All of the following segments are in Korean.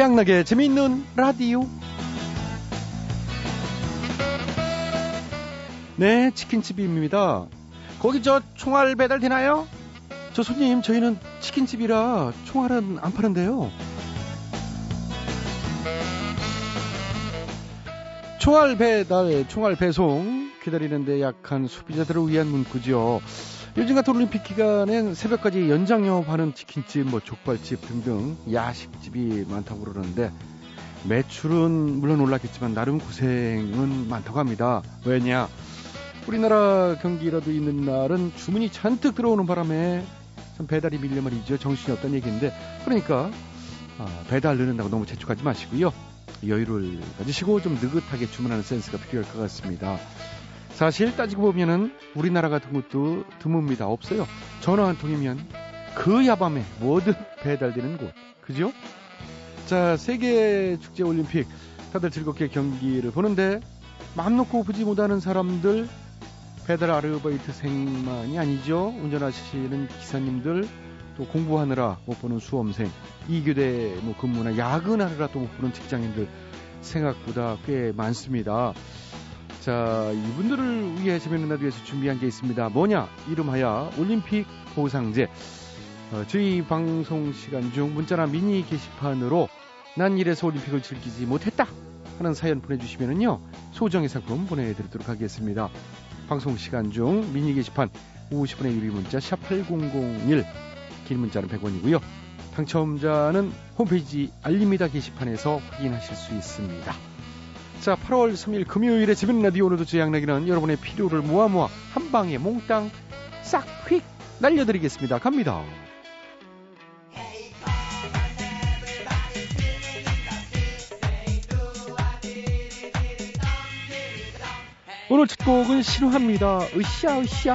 최양락의 재미있는 라디오. 네, 치킨집입니다. 거기 저 총알 배달 되나요? 저 손님, 저희는 치킨집이라 총알은 안 파는데요. 총알 배달, 총알 배송 기다리는데 약한 소비자들을 위한 문구죠. 요즘 같은 올림픽 기간엔 새벽까지 연장 영업하는 치킨집, 뭐 족발집 등등 야식집이 많다고 그러는데 매출은 물론 올랐겠지만 나름 고생은 많다고 합니다. 왜냐? 우리나라 경기라도 있는 날은 주문이 잔뜩 들어오는 바람에 참 배달이 밀려 말이죠. 정신이 없다는 얘기인데, 그러니까 배달 늦는다고 너무 재촉하지 마시고요. 여유를 가지시고 좀 느긋하게 주문하는 센스가 필요할 것 같습니다. 사실 따지고 보면은 우리나라 같은 것도 드뭅니다. 없어요. 전화 한 통이면 그 야밤에 뭐든 배달되는 곳. 그죠? 자, 세계 축제 올림픽 다들 즐겁게 경기를 보는데 마음 놓고 보지 못하는 사람들, 배달 아르바이트생만이 아니죠. 운전하시는 기사님들, 또 공부하느라 못 보는 수험생, 이교대 뭐 근무나 야근하느라 또 못 보는 직장인들 생각보다 꽤 많습니다. 자, 이분들을 위해 재미있는 라디오에서 준비한 게 있습니다. 뭐냐? 이름하여 올림픽 보상제. 저희 방송 시간 중 문자나 미니 게시판으로 난 이래서 올림픽을 즐기지 못했다 하는 사연 보내주시면은요, 소정의 상품 보내드리도록 하겠습니다. 방송 시간 중 미니 게시판 50분의 유리 문자 샵8001, 긴 문자는 100원이고요. 당첨자는 홈페이지 알립니다 게시판에서 확인하실 수 있습니다. 자, 8월 3일 금요일에 재밌는 라디오. 오늘도 최양락이는 여러분의 필요를 모아 한 방에 몽땅 싹 휙 날려드리겠습니다. 갑니다. 오늘 첫 곡은 신화입니다. 으쌰 으쌰.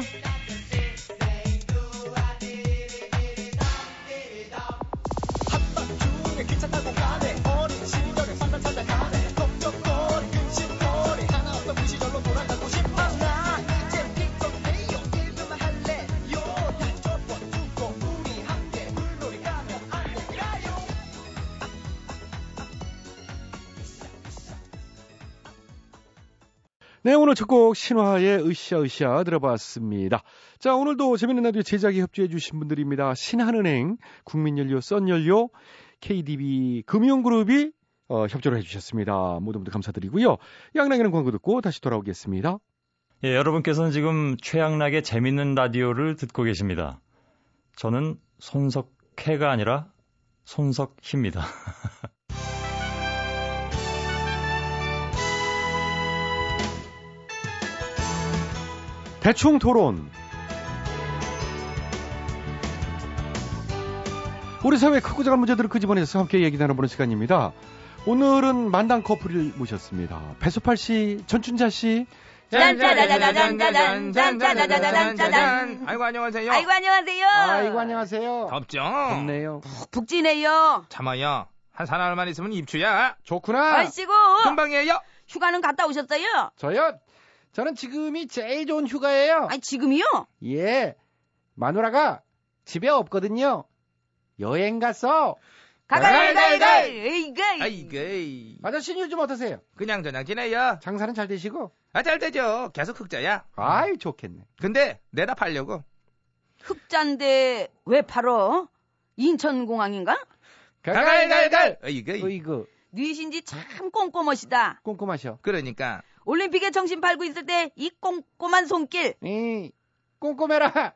네, 오늘 첫 곡 신화의 으쌰으쌰 들어봤습니다. 자, 오늘도 재밌는 라디오 제작에 협조해 주신 분들입니다. 신한은행, 국민연료, 썬연료, KDB 금융그룹이 협조를 해주셨습니다. 모두 모두 감사드리고요. 양락이는 광고 듣고 다시 돌아오겠습니다. 예, 여러분께서는 지금 최양락의 재밌는 라디오를 듣고 계십니다. 저는 손석해가 아니라 손석희입니다. 대충 토론. 우리 사회의 크고 작은 문제들을 끄집어내서 함께 얘기 나눠보는 시간입니다. 오늘은 만담 커플을 모셨습니다. 배소팔 씨, 전춘자 씨. 짠짜다다다단짜다단짜다다단짜다단. 아이고 안녕하세요. 아이고 안녕하세요. 아이고 안녕하세요. 덥죠? 덥네요. 북지네요. 참아요. 한 사나흘만 있으면 입추야. 좋구나. 아이씨고. 금방이에요. 휴가는 갔다 오셨어요? 저요? 저는 지금이 제일 좋은 휴가예요. 아니, 지금이요? 예. 마누라가 집에 없거든요. 여행 갔어. 가가가가가. 에이가이. 아저씨는 요즘 어떠세요? 그냥 저냥 지내요. 장사는 잘 되시고? 아, 잘 되죠. 계속 흑자야. 아이, 좋겠네. 근데 내다 팔려고. 흑자인데 왜 팔어? 인천공항인가? 가가가가. 에이가이. 어이구. 뉘신지 참 꼼꼼하시다. 꼼꼼하셔. 그러니까. 올림픽에 정신 팔고 있을 때 이 꼼꼼한 손길. 꼼꼼해라.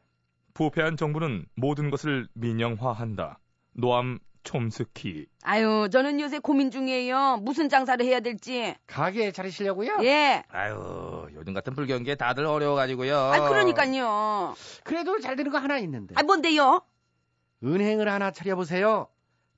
부패한 정부는 모든 것을 민영화한다. 노암 촘스키. 아유, 저는 요새 고민 중이에요. 무슨 장사를 해야 될지. 가게 차리시려고요? 예. 아유, 요즘 같은 불경기에 다들 어려워가지고요. 아, 그러니까요. 그래도 잘 되는 거 하나 있는데. 아, 뭔데요? 은행을 하나 차려보세요.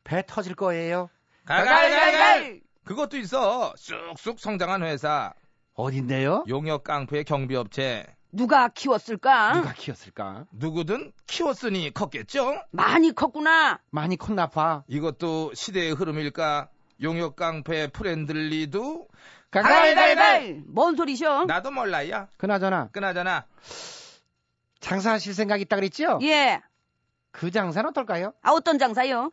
배 터질 거예요. 갈갈갈갈. 그것도 있어. 쑥쑥 성장한 회사. 어딘데요? 용역 깡패의 경비업체. 누가 키웠을까? 누가 키웠을까? 누구든 키웠으니 컸겠죠? 많이 컸구나. 많이 컸나 봐. 이것도 시대의 흐름일까? 용역 깡패 프렌들리도. 갈갈갈갈. 뭔 소리셔? 나도 몰라요. 그나저나. 장사하실 생각 있다 그랬죠? 예. 그 장사는 어떨까요? 아, 어떤 장사요?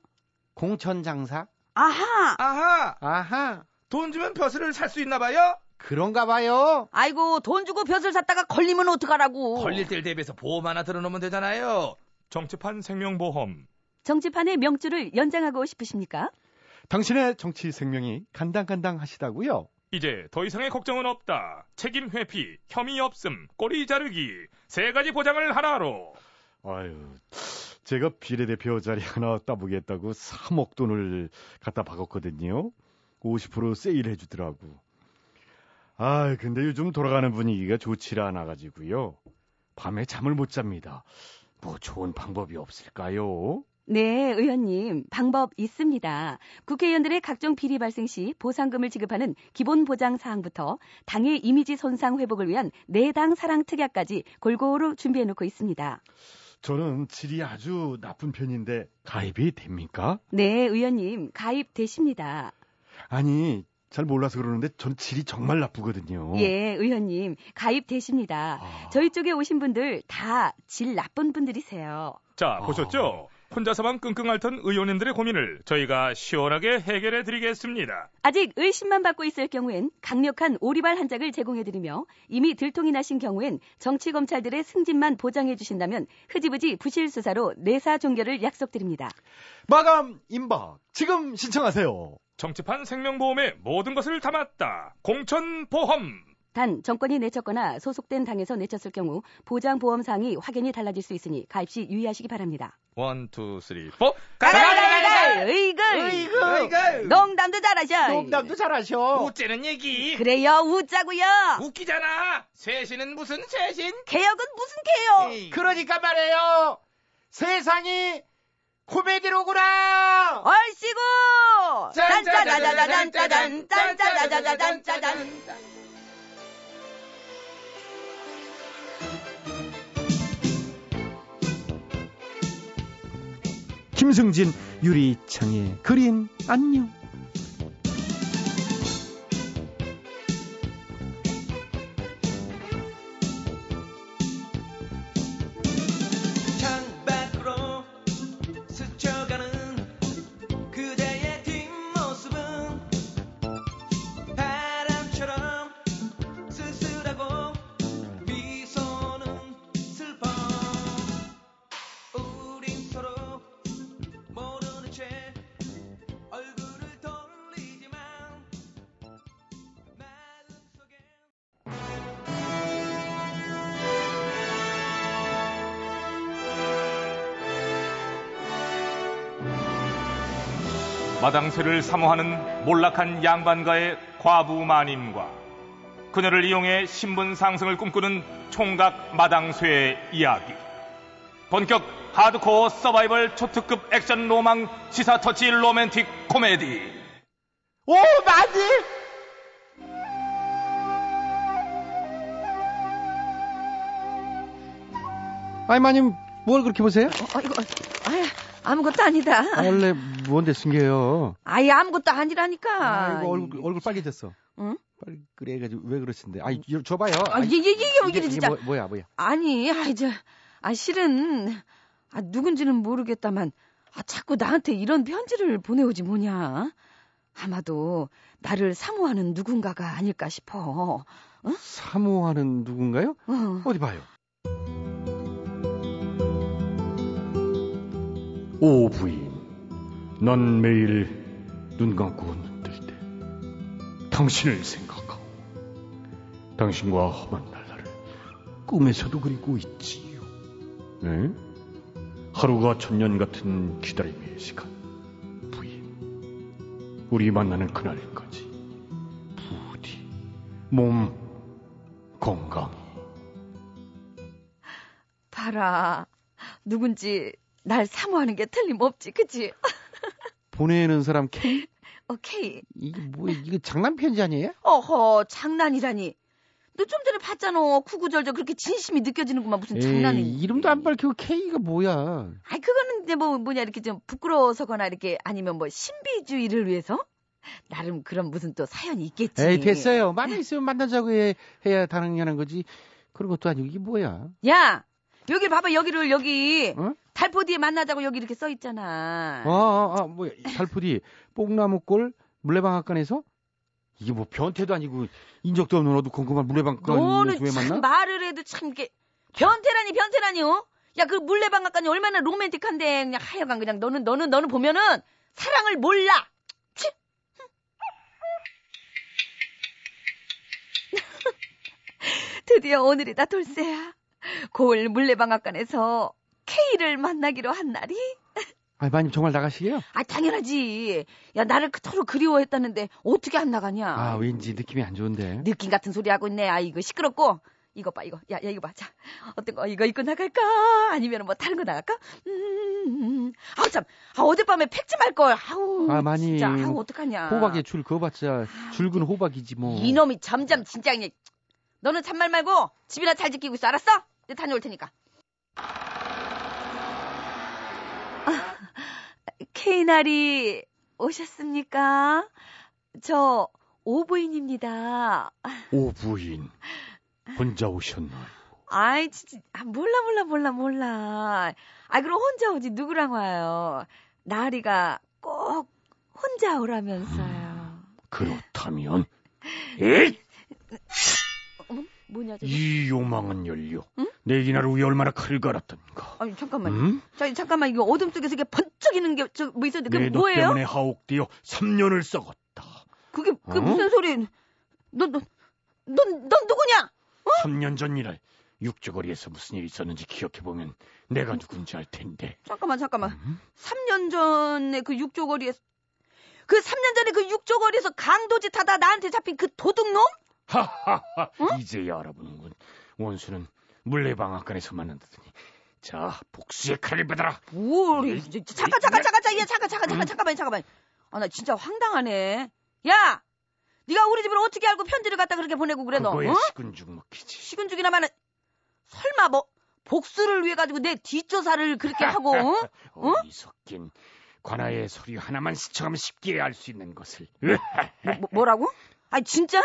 공천 장사? 아하! 아하! 아하! 돈 주면 벼슬을 살 수 있나 봐요? 그런가 봐요. 아이고, 돈 주고 벼슬 샀다가 걸리면 어떡하라고. 걸릴 때를 대비해서 보험 하나 들어놓으면 되잖아요. 정치판 생명보험. 정치판의 명주를 연장하고 싶으십니까? 당신의 정치 생명이 간당간당 하시다고요? 이제 더 이상의 걱정은 없다. 책임 회피, 혐의 없음, 꼬리 자르기. 세 가지 보장을 하나로. 아유, 제가 비례대표 자리 하나 따보겠다고 3억 돈을 갖다 박았거든요. 50% 세일해 주더라고. 아, 근데 요즘 돌아가는 분위기가 좋지를 않아가지고요. 밤에 잠을 못 잡니다. 뭐 좋은 방법이 없을까요? 네, 의원님. 방법 있습니다. 국회의원들의 각종 비리 발생 시 보상금을 지급하는 기본 보장 사항부터 당의 이미지 손상 회복을 위한 내당 사랑 특약까지 골고루 준비해놓고 있습니다. 저는 질이 아주 나쁜 편인데 가입이 됩니까? 네, 의원님. 가입되십니다. 아니, 잘 몰라서 그러는데 전 질이 정말 나쁘거든요. 예, 의원님. 가입되십니다. 아... 저희 쪽에 오신 분들 다 질 나쁜 분들이세요. 자, 보셨죠? 혼자서만 끙끙 앓던 의원님들의 고민을 저희가 시원하게 해결해 드리겠습니다. 아직 의심만 받고 있을 경우엔 강력한 오리발 한 장을 제공해 드리며, 이미 들통이 나신 경우엔 정치 검찰들의 승진만 보장해 주신다면 흐지부지 부실 수사로 내사 종결을 약속드립니다. 마감 임박 지금 신청하세요. 정치판 생명보험의 모든 것을 담았다. 공천보험. 단 정권이 내쳤거나 소속된 당에서 내쳤을 경우 보장보험 사항이 확연히 달라질 수 있으니 가입 시 유의하시기 바랍니다. 1, 2, 3, 4 가라가라가라! 으이그! 농담도 잘하셔! 농담도 잘하셔! 웃자는 얘기! 그래요, 웃자고요! 웃기잖아! 쇄신은 무슨 쇄신? 개혁은 무슨 개혁? 에이. 그러니까 말이에요! 세상이 코미디로구나! 얼씨구! 짠짜자자자잔짜잔! 짠짜자자잔짜잔! 김승진 유리창의 그림 안녕. 마당쇠를 사모하는 몰락한 양반가의 과부 마님과 그녀를 이용해 신분 상승을 꿈꾸는 총각 마당쇠의 이야기. 본격 하드코어 서바이벌 초특급 액션 로망 시사 터치 로맨틱 코미디. 오, 마님! 아이, 마님, 뭘 그렇게 보세요? 아무것도 아니다. 원래 뭔데 숨겨요? 아예 아무것도 아니라니까. 아이고, 얼굴 빨개졌어. 응? 그래가지고 왜 그러신데? 아이, 줘봐요. 아, 이게 진짜. 뭐야. 아니, 실은 누군지는 모르겠다만 자꾸 나한테 이런 편지를 보내오지 뭐냐. 아마도 나를 사모하는 누군가가 아닐까 싶어. 응? 사모하는 누군가요? 응. 어디 봐요. 5 부인, 난 매일 눈 감고 눈뜰 때 당신을 생각하고 당신과 험한 날라를 꿈에서도 그리고 있지요. 네? 하루가 천년 같은 기다림의 시간, 부인, 우리 만나는 그날까지 부디 몸 건강히. 봐라, 누군지 날 사모하는 게 틀림없지, 그치? 보내는 사람 K? K. 이게 뭐야, 이거 장난 편지 아니에요? 어허, 장난이라니. 너 좀 전에 봤잖아. 구구절절 그렇게 진심이 느껴지는구만. 무슨 장난이. 이름도 안 밝히고 K가 뭐야. 아이, 그거는 이제 뭐냐, 이렇게 좀 부끄러워서거나 이렇게, 아니면 신비주의를 위해서? 나름 그런 무슨 또 사연이 있겠지. 에이, 됐어요. 만에 있으면 만나자고 해야 당연한 거지. 그런 것도 아니고 이게 뭐야. 야! 여기 봐봐, 여기를, 여기. 어? 달포디에 만나자고 여기 이렇게 써 있잖아. 뭐야. 달포디 뽕나무골 물레방앗간에서? 이게 뭐 변태도 아니고 인적도 없는 어두컴 그만 물레방앗간에 왜 만나? 말을 해도 참 이게 변태라니요? 야, 그 물레방앗간이 얼마나 로맨틱한데 그냥 하여간 그냥 너는 보면은 사랑을 몰라. 치. 드디어 오늘이다 돌쇠야. 고을 물레방앗간에서 K를 만나기로 한 날이. 아, 마님 정말 나가시게요? 아, 당연하지. 야, 나를 서로 그리워했다는데 어떻게 안 나가냐? 아, 왠지 느낌이 안 좋은데. 느낌 같은 소리 하고 있네. 아, 이거 시끄럽고. 이거 봐, 이거. 야, 이거 봐. 자, 어떤 거 이거 입고 나갈까? 아니면 뭐 다른 거 나갈까? 아우 참. 아, 어젯밤에 팩 좀 할 걸. 아우. 아, 많이. 진짜. 아우, 어떡하냐. 호박에 줄 그어봤자 줄근 호박이지 뭐. 이놈이 점점 진짜 그냥. 너는 참말 말고 집이나 잘 지키고 있어. 알았어? 내가 다녀올 테니까. K날이 오셨습니까? 저 오부인입니다. 오부인. 혼자 오셨나? 아이, 진짜. 몰라. 아, 그럼 혼자 오지 누구랑 와요? 나리가 꼭 혼자 오라면서요. 그렇다면? 에잇! 뭐냐, 이 요망은 열려. 응? 내 이날 후에 얼마나 칼을 갈았던가. 아니, 잠깐만요. 응? 잠깐만, 이거 어둠 속에서 이게 번쩍이는 게 뭐 있었는데, 그게 뭐예요? 내 너 때문에 하옥되어 3년을 썩었다. 그게 어? 무슨 소리? 넌 누구냐? 어? 3년 전 이날 육조거리에서 무슨 일이 있었는지 기억해보면 내가 누군지 알 텐데. 잠깐만. 3년 전에 그 육조거리에서, 그 3년 전에 그 육조거리에서 강도짓하다 나한테 잡힌 그 도둑놈? 하하하, 응? 이제야 알아보는군. 원수는 물레방앗간에서 만난다더니. 자, 복수의 칼을 받아라. 뭘? 잠깐만. 아, 나 진짜 황당하네. 야, 네가 우리 집을 어떻게 알고 편지를 갖다 그렇게 보내고 그래 너? 그거야 어? 식은죽 먹히지. 식은죽이나마는 설마 뭐 복수를 위해 가지고 내 뒷조사를 그렇게 하고? 어? 어리석긴. 관아의 서류 하나만 스쳐가면 쉽게 알 수 있는 것을. 뭐라고? 아니 진짜?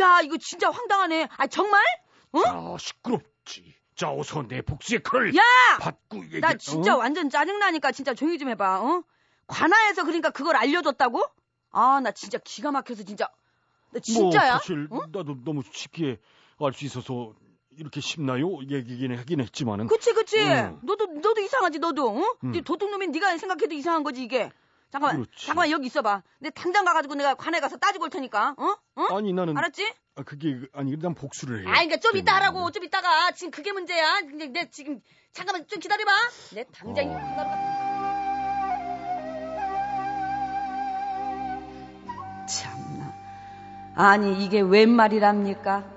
야, 이거 진짜 황당하네. 아, 정말? 어? 자, 시끄럽지. 자, 어서 내 복수의 칼을 받고 얘기해. 나 진짜 완전 짜증나니까 진짜 조용히 좀 해봐. 어? 관아에서 그러니까 그걸 알려줬다고? 아, 나 진짜 기가 막혀서 진짜. 나 진짜야? 뭐, 사실 어? 나도 너무 쉽게 알 수 있어서 이렇게 쉽나요? 얘기긴 하긴 했지만은. 그치. 너도 이상하지, 너도. 어? 네 도둑놈이 네가 생각해도 이상한 거지, 이게. 잠깐만 여기 있어봐. 내 당장 가가지고 내가 관에 가서 따지고 올 테니까. 어? 아니 나는 알았지? 아 그게 아니 난 복수를 해. 아 그러니까 좀 이따 하라고. 좀 이따가. 지금 그게 문제야. 근데 내 지금 잠깐만 좀 기다려봐. 내 당장. 참나. 아니 이게 웬 말이랍니까?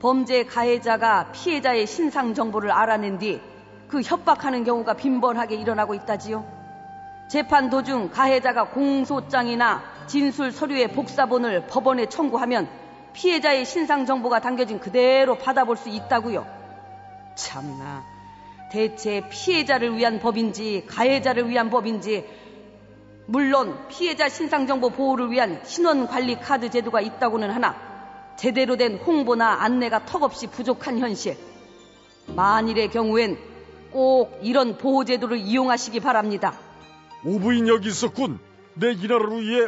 범죄 가해자가 피해자의 신상 정보를 알아낸 뒤 그 협박하는 경우가 빈번하게 일어나고 있다지요. 재판 도중 가해자가 공소장이나 진술 서류의 복사본을 법원에 청구하면 피해자의 신상 정보가 담겨진 그대로 받아볼 수 있다고요. 참나, 대체 피해자를 위한 법인지 가해자를 위한 법인지. 물론 피해자 신상 정보 보호를 위한 신원 관리 카드 제도가 있다고는 하나 제대로 된 홍보나 안내가 턱없이 부족한 현실. 만일의 경우엔 꼭 이런 보호 제도를 이용하시기 바랍니다. 오부인 여기 있었군. 내 이나라로 위해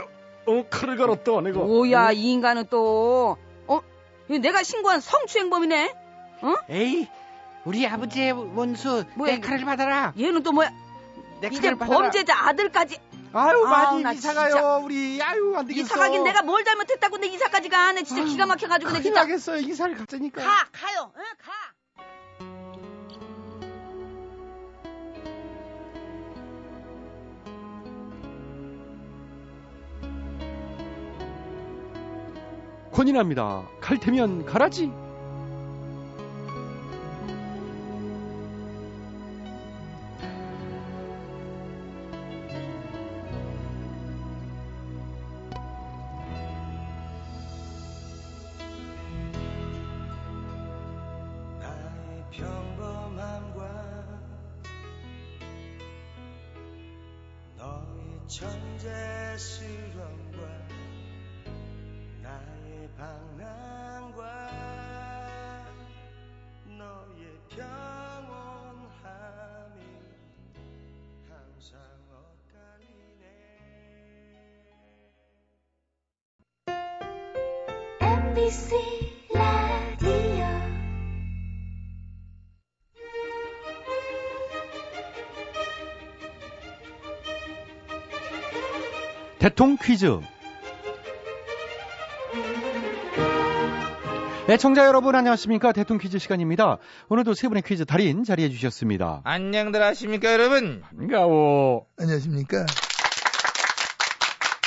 칼을 갈았다 내가. 뭐야 이 인간은 또. 내가 신고한 성추행범이네. 어? 에이, 우리 아버지의 원수. 뭐야, 내 칼을 받아라. 얘는 또 뭐야. 내 칼을 이제 받아라. 범죄자 아들까지. 아유 많이 이사가요 진짜. 우리 아유 안 되겠어. 이사가긴 내가 뭘 잘못했다고 내 이사까지 가. 내 진짜 아유, 기가 막혀가지고 내 진짜. 큰일 나겠어요 이사를 갔으니까. 가요. 응 가. 권인합니다. 갈테면 가라지. 나의 평범함과 너의 천재스러움과 나의 방랑과 너의 평온함이 MBC 라디오 대통 퀴즈. 애청자 여러분 안녕하십니까. 대통 퀴즈 시간입니다. 오늘도 세 분의 퀴즈 달인 자리해 주셨습니다. 안녕들 하십니까 여러분. 반가워. 안녕하십니까.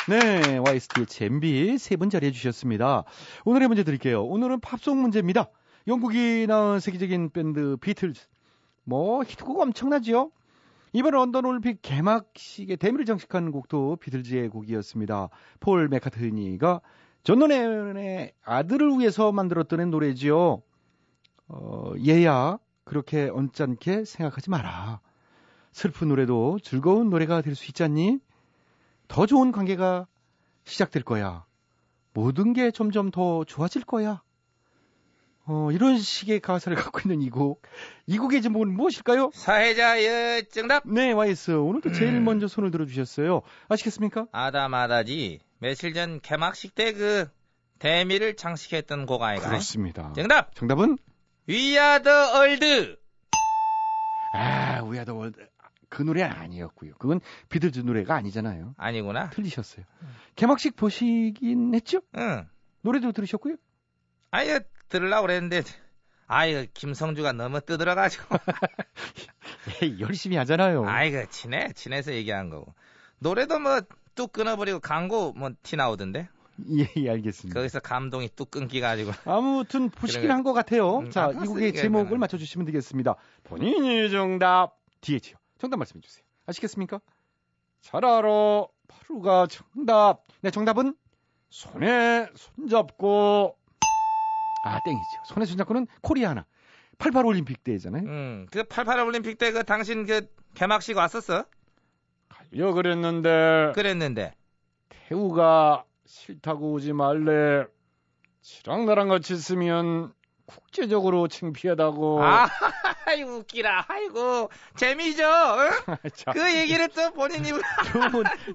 네, YSTH MB 세 분 자리해 주셨습니다. 오늘의 문제 드릴게요. 오늘은 팝송 문제입니다. 영국이 낳은 세계적인 밴드 비틀즈. 뭐 히트곡 엄청나지요. 이번 런던 올림픽 개막식에 데뷔를 장식한 곡도 비틀즈의 곡이었습니다. 폴 맥카트니가 존 레논의 아들을 위해서 만들었던 노래지요. 얘야 그렇게 언짢게 생각하지 마라. 슬픈 노래도 즐거운 노래가 될 수 있잖니. 더 좋은 관계가 시작될 거야. 모든 게 점점 더 좋아질 거야. 이런 식의 가사를 갖고 있는 이 곡. 이 곡의 제목은 무엇일까요? 사회자의 정답. 네, YS. 오늘도 제일 먼저 손을 들어주셨어요. 아시겠습니까? 아다마다지. 며칠 전 개막식 때 그 대미를 장식했던 곡 아이가. 그렇습니다. 정답. 정답은? We are the world. 아, We are the world. 그 노래 아니었고요. 그건 비틀즈 노래가 아니잖아요. 아니구나. 틀리셨어요. 개막식 보시긴 했죠? 응. 노래도 들으셨고요? 아예 들으려고 그랬는데 아예 김성주가 너무 뜨들어가지고. 열심히 하잖아요. 아이고 친해서 얘기한 거고. 노래도 뭐 뚝 끊어버리고 광고 뭐 티 나오던데. 예, 알겠습니다. 거기서 감동이 뚝 끊기가지고. 아무튼 보시긴 한 것 같아요. 자, 이 곡의 제목을 맞춰주시면 되겠습니다. 본인이 정답. DH요. 정답 말씀해 주세요. 아시겠습니까? 잘 알아. 바로가 정답. 네, 정답은 손에 손잡고. 아, 땡이죠. 손에 손잡고는 코리아나. 88 올림픽 때잖아요. 그 88 올림픽 때 그 당신 그 개막식 왔었어? 가려 그랬는데. 태우가 싫다고 오지 말래. 지랑 나랑 같이 있으면 국제적으로 창피하다고. 아, 아이고 웃기라. 아이고 재미죠. 응? 그 얘기를 또 본인이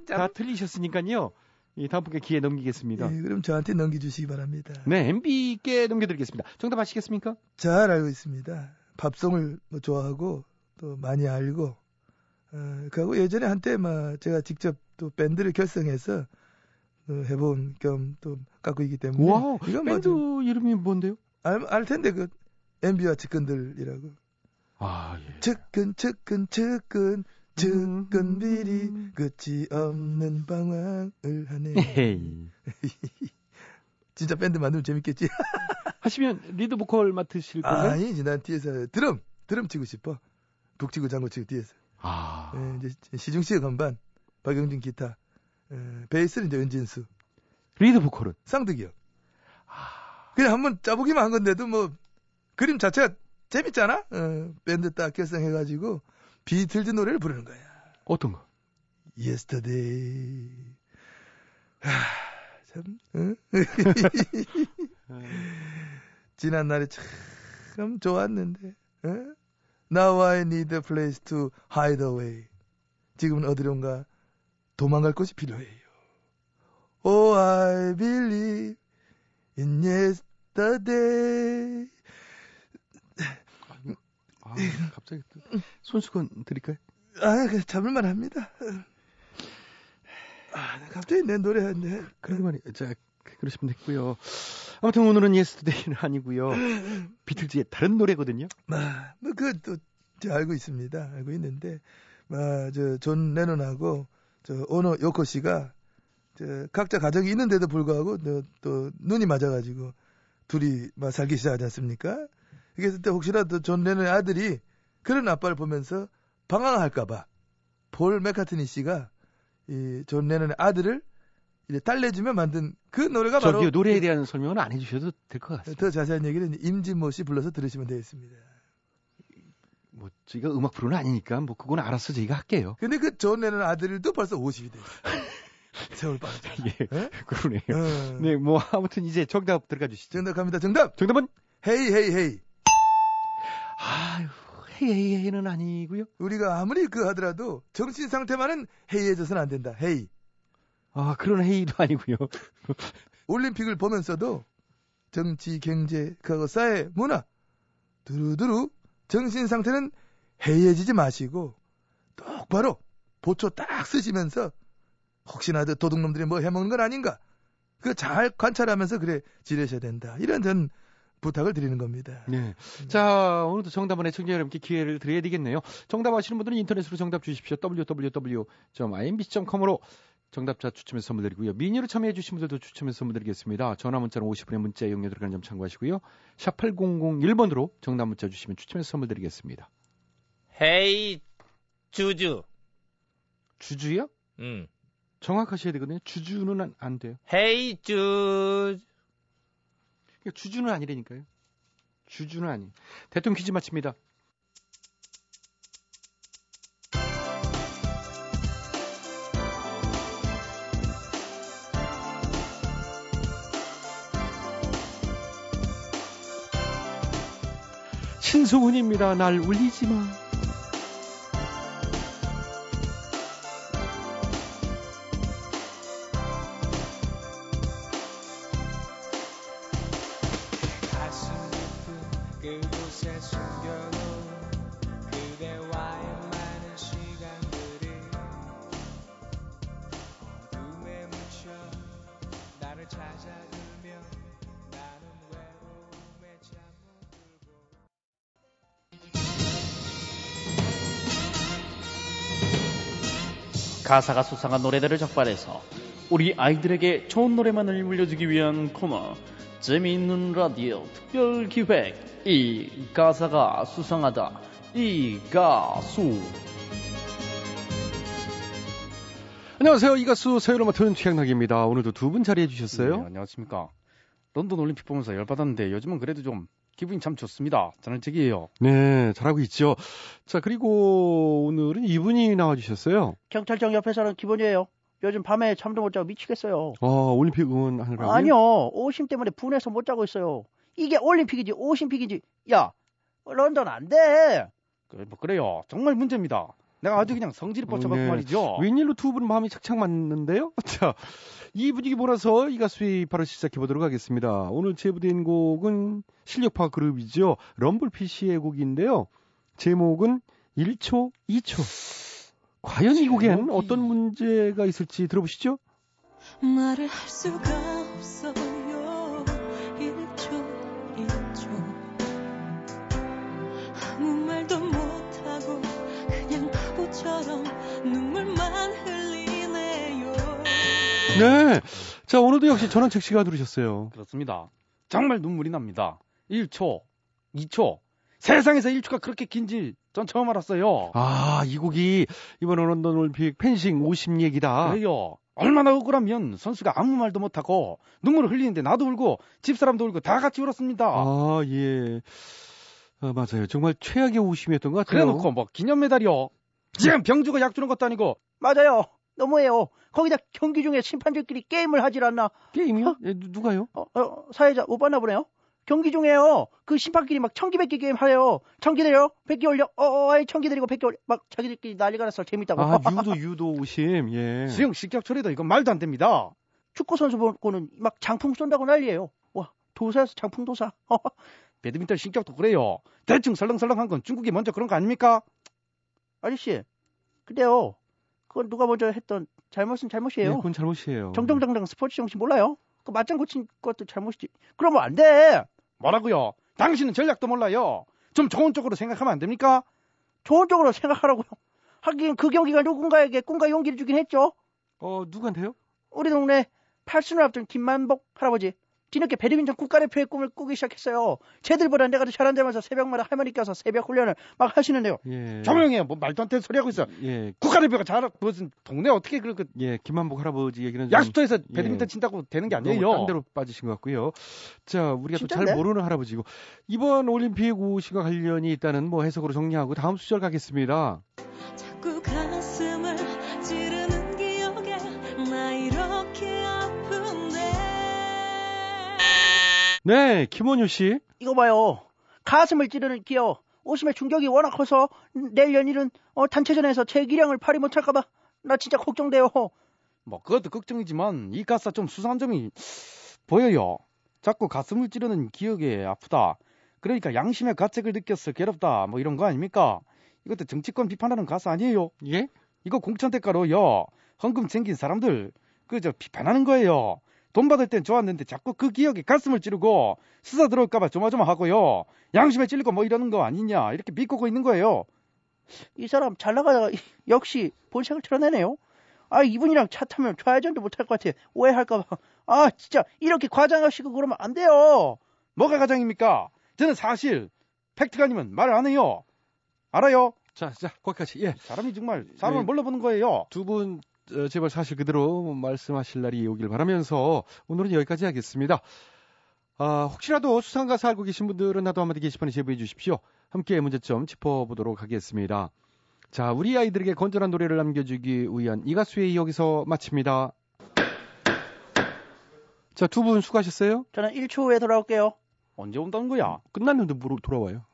다 틀리셨으니까요. 이 다음 분께 기회 넘기겠습니다. 네, 그럼 저한테 넘겨주시기 바랍니다. 네, MB께 넘겨드리겠습니다. 정답 아시겠습니까? 잘 알고 있습니다. 밥송을 뭐 좋아하고 또 많이 알고. 그리고 예전에 한때 막 제가 직접 또 밴드를 결성해서 해본 겸 또 갖고 있기 때문에. 와, 밴드 이름이 뭔데요? 알 텐데 그 MB와 측근들이라고. 아, 예. 측근 비리 끝이 없는 방황을 하네. 진짜 밴드 만들면 재밌겠지. 하시면 리드 보컬 맡으실 건가요? 아니지, 난 뒤에서 드럼 치고 싶어. 북치고 장구 치고 뒤에서. 아. 예, 이제 시중 씨의 건반, 박영진 기타, 베이스는 이제 은진수. 리드 보컬은 쌍득이요. 그냥 한번 짜보기만 한 건데도 뭐 그림 자체가 재밌잖아. 밴드 딱 결성해가지고 비틀즈 노래를 부르는 거야. 어떤 거? Yesterday. 하, 참. 응? 지난 날이 참 좋았는데. 응? Now I need a place to hide away. 지금은 어디론가 도망갈 곳이 필요해요. Oh, I believe. In yesterday. 아, 갑자기 손수건 드릴까요? 아, 잡을만 합니다. 아, 갑자기 내 노래 한데. 그러게 말이. 자, 그러시면 됐고요. 아무튼 오늘은 yesterday는 아니고요. 비틀즈의 다른 노래거든요. 아, 뭐 그것도 제가 알고 있습니다. 알고 있는데, 저 존 레논하고 저 오노 요코 씨가 각자 가정이 있는데도 불구하고 또 눈이 맞아가지고 둘이 막 살기 시작하지 않습니까? 그래서 때 혹시라도 존 레논의 아들이 그런 아빠를 보면서 방황할까봐 폴 맥카트니 씨가 이 존 레논의 아들을 이제 달래주며 만든 그 노래가 바로. 저기 노래에 대한 설명은 안 해주셔도 될 것 같습니다. 더 자세한 얘기는 임진모 씨 불러서 들으시면 되겠습니다. 뭐 저희가 음악 프로는 아니니까 뭐 그건 알아서 저희가 할게요. 근데 그 존 레논 아들도 벌써 50이 됐어요. 세월 빠르다. 예, 에? 그러네요. 네, 뭐 아무튼 이제 정답 들어가 주시죠. 정답 갑니다. 정답. 정답은 헤이. 아유, 헤이는 아니고요. 우리가 아무리 그 하더라도 정신 상태만은 헤이해져서는 안 된다. 헤이. 아, 그런 헤이도 아니고요. 올림픽을 보면서도 정치, 경제, 과거, 사회, 문화 두루두루 정신 상태는 해이해지지 마시고 똑바로 보초 딱 쓰시면서 혹시나 도둑놈들이 뭐 해먹는 건 아닌가 그 잘 관찰하면서 그래 지내셔야 된다. 이런 전 부탁을 드리는 겁니다. 네. 자, 오늘도 정답원의 청취자 여러분께 기회를 드려야 되겠네요. 정답 아시는 분들은 인터넷으로 정답 주십시오. www.imbc.com으로 정답자 추첨해서 선물 드리고요. 미니로 참여해 주신 분들도 추첨해서 선물 드리겠습니다. 전화 문자는 50분의 문자 이용료 들어가는 점 참고하시고요. 샵 8001번으로 정답 문자 주시면 추첨해서 선물 드리겠습니다. 헤이 주주. 주주요? 응. 정확하셔야 되거든요. 주주는 안 돼요. 헤이 주. 주주는 아니라니까요. 주주는 아니에요. 대통령 퀴즈 마칩니다. 신승훈입니다. 날 울리지 마. 가사가 수상한 노래들을 적발해서 우리 아이들에게 좋은 노래만을 물려주기 위한 코너 재미있는 라디오 특별 기획 이 가사가 수상하다 이 가수. 안녕하세요. 이 가수 서열을 맡은 최양락입니다. 오늘도 두 분 자리해 주셨어요. 네, 안녕하십니까. 런던 올림픽 보면서 열받았는데 요즘은 그래도 좀 기분이 참 좋습니다. 전원책이에요. 네, 잘하고 있죠. 자, 그리고 오늘은 이분이 나와주셨어요. 경찰청 옆에서는 기본이에요. 요즘 밤에 잠도 못 자고 미치겠어요. 아, 올림픽 응원하느라고요? 아니요. 오심 때문에 분해서 못 자고 있어요. 이게 올림픽인지 오심픽인지. 야, 런던 안 돼. 그래요. 정말 문제입니다. 내가 아주 그냥 성질이 뻗쳐갖고 네. 말이죠. 웬일로 두 분 마음이 착착 맞는데요? 자, 이 분위기 몰아서 이 가수의 바로 시작해보도록 하겠습니다. 오늘 제보된 곡은 실력파 그룹이죠. 럼블피쉬의 곡인데요. 제목은 1초, 2초. 과연 이 곡엔 어떤 문제가 있을지 들어보시죠. 말을 할 수가 없어요. 1초, 1초. 아무 말도 못하고 바보처럼 눈물만 흘리네요. 네, 자 오늘도 역시 전원책 씨가 들으셨어요. 그렇습니다. 정말 눈물이 납니다. 1초, 2초. 세상에서 1초가 그렇게 긴지 전 처음 알았어요. 아, 이 곡이 이번 런던 올림픽 펜싱 50 얘기다. 그래요. 얼마나 억울하면 선수가 아무 말도 못하고 눈물을 흘리는데 나도 울고 집사람도 울고 다 같이 울었습니다. 아, 예. 아, 맞아요. 정말 최악의 오심이었던 것 같아요. 그래놓고 뭐 기념메달이요. 지금 병 주고 약 주는 것도 아니고. 맞아요. 너무해요. 거기다 경기 중에 심판들끼리 게임을 하질 않나. 게임이요? 어? 예, 누가요? 사회자 못 봤나 보네요. 경기 중에요. 그 심판끼리 막 천기백기 게임 하래요. 천기 내려, 백기 올려. 아이 천기 내리고 백기 올려. 막 자기들끼리 난리가 났어. 재밌다고. 아, 유도 오심. 예. 수영 실격 처리다. 이건 말도 안 됩니다. 축구 선수 보고는 막 장풍 쏜다고 난리예요. 와, 도사에서 장풍 도사. 배드민턴 실격도 그래요. 대충 설렁설렁한 건 중국이 먼저 그런 거 아닙니까? 아저씨, 근데요. 그건 누가 먼저 했던 잘못은 잘못이에요. 네, 그건 잘못이에요. 정정당당 스포츠 정신 몰라요? 그 맞짱 고친 것도 잘못이지. 그러면 안 돼. 뭐라고요? 당신은 전략도 몰라요. 좀 좋은 쪽으로 생각하면 안 됩니까? 좋은 쪽으로 생각하라고요. 하긴 그 경기가 누군가에게 꿈과 용기를 주긴 했죠. 누구한테요? 우리 동네 8순을 앞둔 김만복 할아버지. 뒤늦게 배드민턴 국가대표의 꿈을 꾸기 시작했어요. 쟤들보다 내가 더 잘한다면서 새벽마다 할머니 껴서 새벽 훈련을 막 하시는데요. 예. 조용히 해요. 뭐 말도 안 되는 소리 하고 있어. 예. 국가대표가 잘하 무슨 동네 어떻게 그렇게 예 김만복 할아버지 얘기는 약수터에서 배드민턴 예. 친다고 되는 게 아니에요. 딴 데로 빠지신 것 같고요. 자 우리가 또 잘 모르는 할아버지고 이번 올림픽 우승과 관련이 있다는 뭐 해석으로 정리하고 다음 수절 가겠습니다. 자꾸 가슴을 찌르는 기억에 나 이렇게 아픈데. 네, 김원효 씨. 이거 봐요. 가슴을 찌르는 기어. 오심의 충격이 워낙 커서 내일 연일은 단체전에서 제 기량을 발휘 못할까봐 나 진짜 걱정돼요. 뭐 그것도 걱정이지만 이 가사 좀 수상한 점이 보여요. 자꾸 가슴을 찌르는 기억에 아프다. 그러니까 양심의 가책을 느꼈어. 괴롭다. 뭐 이런 거 아닙니까? 이것도 정치권 비판하는 가사 아니에요? 예? 이거 공천 대가로 헌금 챙긴 사람들 그저 비판하는 거예요. 돈 받을 땐 좋았는데 자꾸 그 기억에 가슴을 찌르고 수사 들어올까봐 조마조마하고요. 양심에 찔리고 뭐 이러는 거 아니냐 이렇게 비꼬고 있는 거예요. 이 사람 잘 나가다가 역시 본색을 드러내네요. 아 이분이랑 차 타면 좌회전도 못할 것 같아. 오해할까봐. 아 진짜 이렇게 과장하시고 그러면 안 돼요. 뭐가 과장입니까? 저는 사실 팩트가 아니면 말을 안 해요. 알아요? 자 거기까지. 예. 사람이 정말 사람을 예. 뭘로 보는 거예요. 두 분 제발 사실 그대로 말씀하실 날이 오길 바라면서 오늘은 여기까지 하겠습니다. 아, 혹시라도 수상가사 알고 계신 분들은 나도 한마디 게시판에 제보해 주십시오. 함께 문제점 짚어보도록 하겠습니다. 자, 우리 아이들에게 건전한 노래를 남겨주기 위한 이 가수의 여기서 마칩니다. 자, 두 분 수고하셨어요. 저는 1초 후에 돌아올게요. 언제 온다는 거야? 끝났는데 뭐로 돌아와요?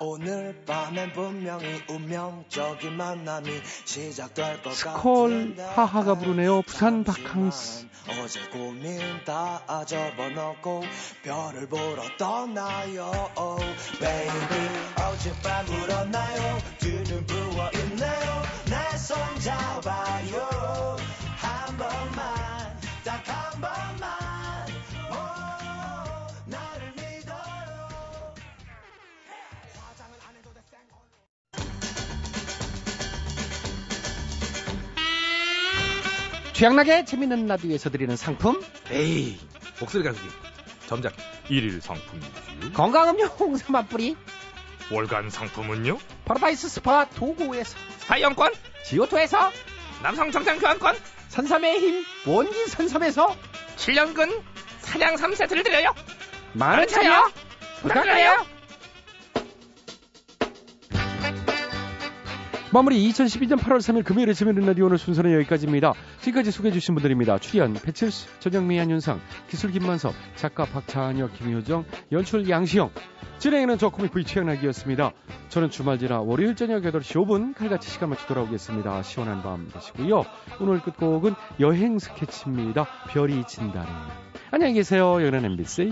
오늘 밤엔 분명히 운명적인 만남이 시작될 것 같은데 스콜 하하가 부르네요. 부산 바캉스. 어제 고민 다 접어넣고 별을 보러 떠나요. Baby 어젯밤 울었나요? 뒤는 부어있네요. 내 손 잡아요. 한 번만 딱 한 번만. 최양락의 재밌는 라디오에서 드리는 상품 에이 목소리 가수기 점작 1일 상품이지요. 건강음료 홍삼 한 뿌리. 월간 상품은요 파라다이스 스파 도구에서 스파이용권 지오토에서 남성 정장 교환권 선삼의 힘 원기 선삼에서 7년근 사냥 3세트를 드려요. 많은 참여 부탁드려요. 마무리 2012년 8월 3일 금요일에 재밌는 라디오 오늘 순서는 여기까지입니다. 지금까지 소개해주신 분들입니다. 출연 배칠수, 전영미, 안윤상, 기술 김만석, 작가 박찬혁, 김효정, 연출 양시영, 진행에는 저 코믹 V 최양락이었습니다. 저는 주말지나 월요일 저녁 8시 5분 칼같이 시간 맞춰 돌아오겠습니다. 시원한 밤 되시고요. 오늘 끝곡은 여행 스케치입니다. 별이 진다네. 안녕히 계세요. 여기는 MBC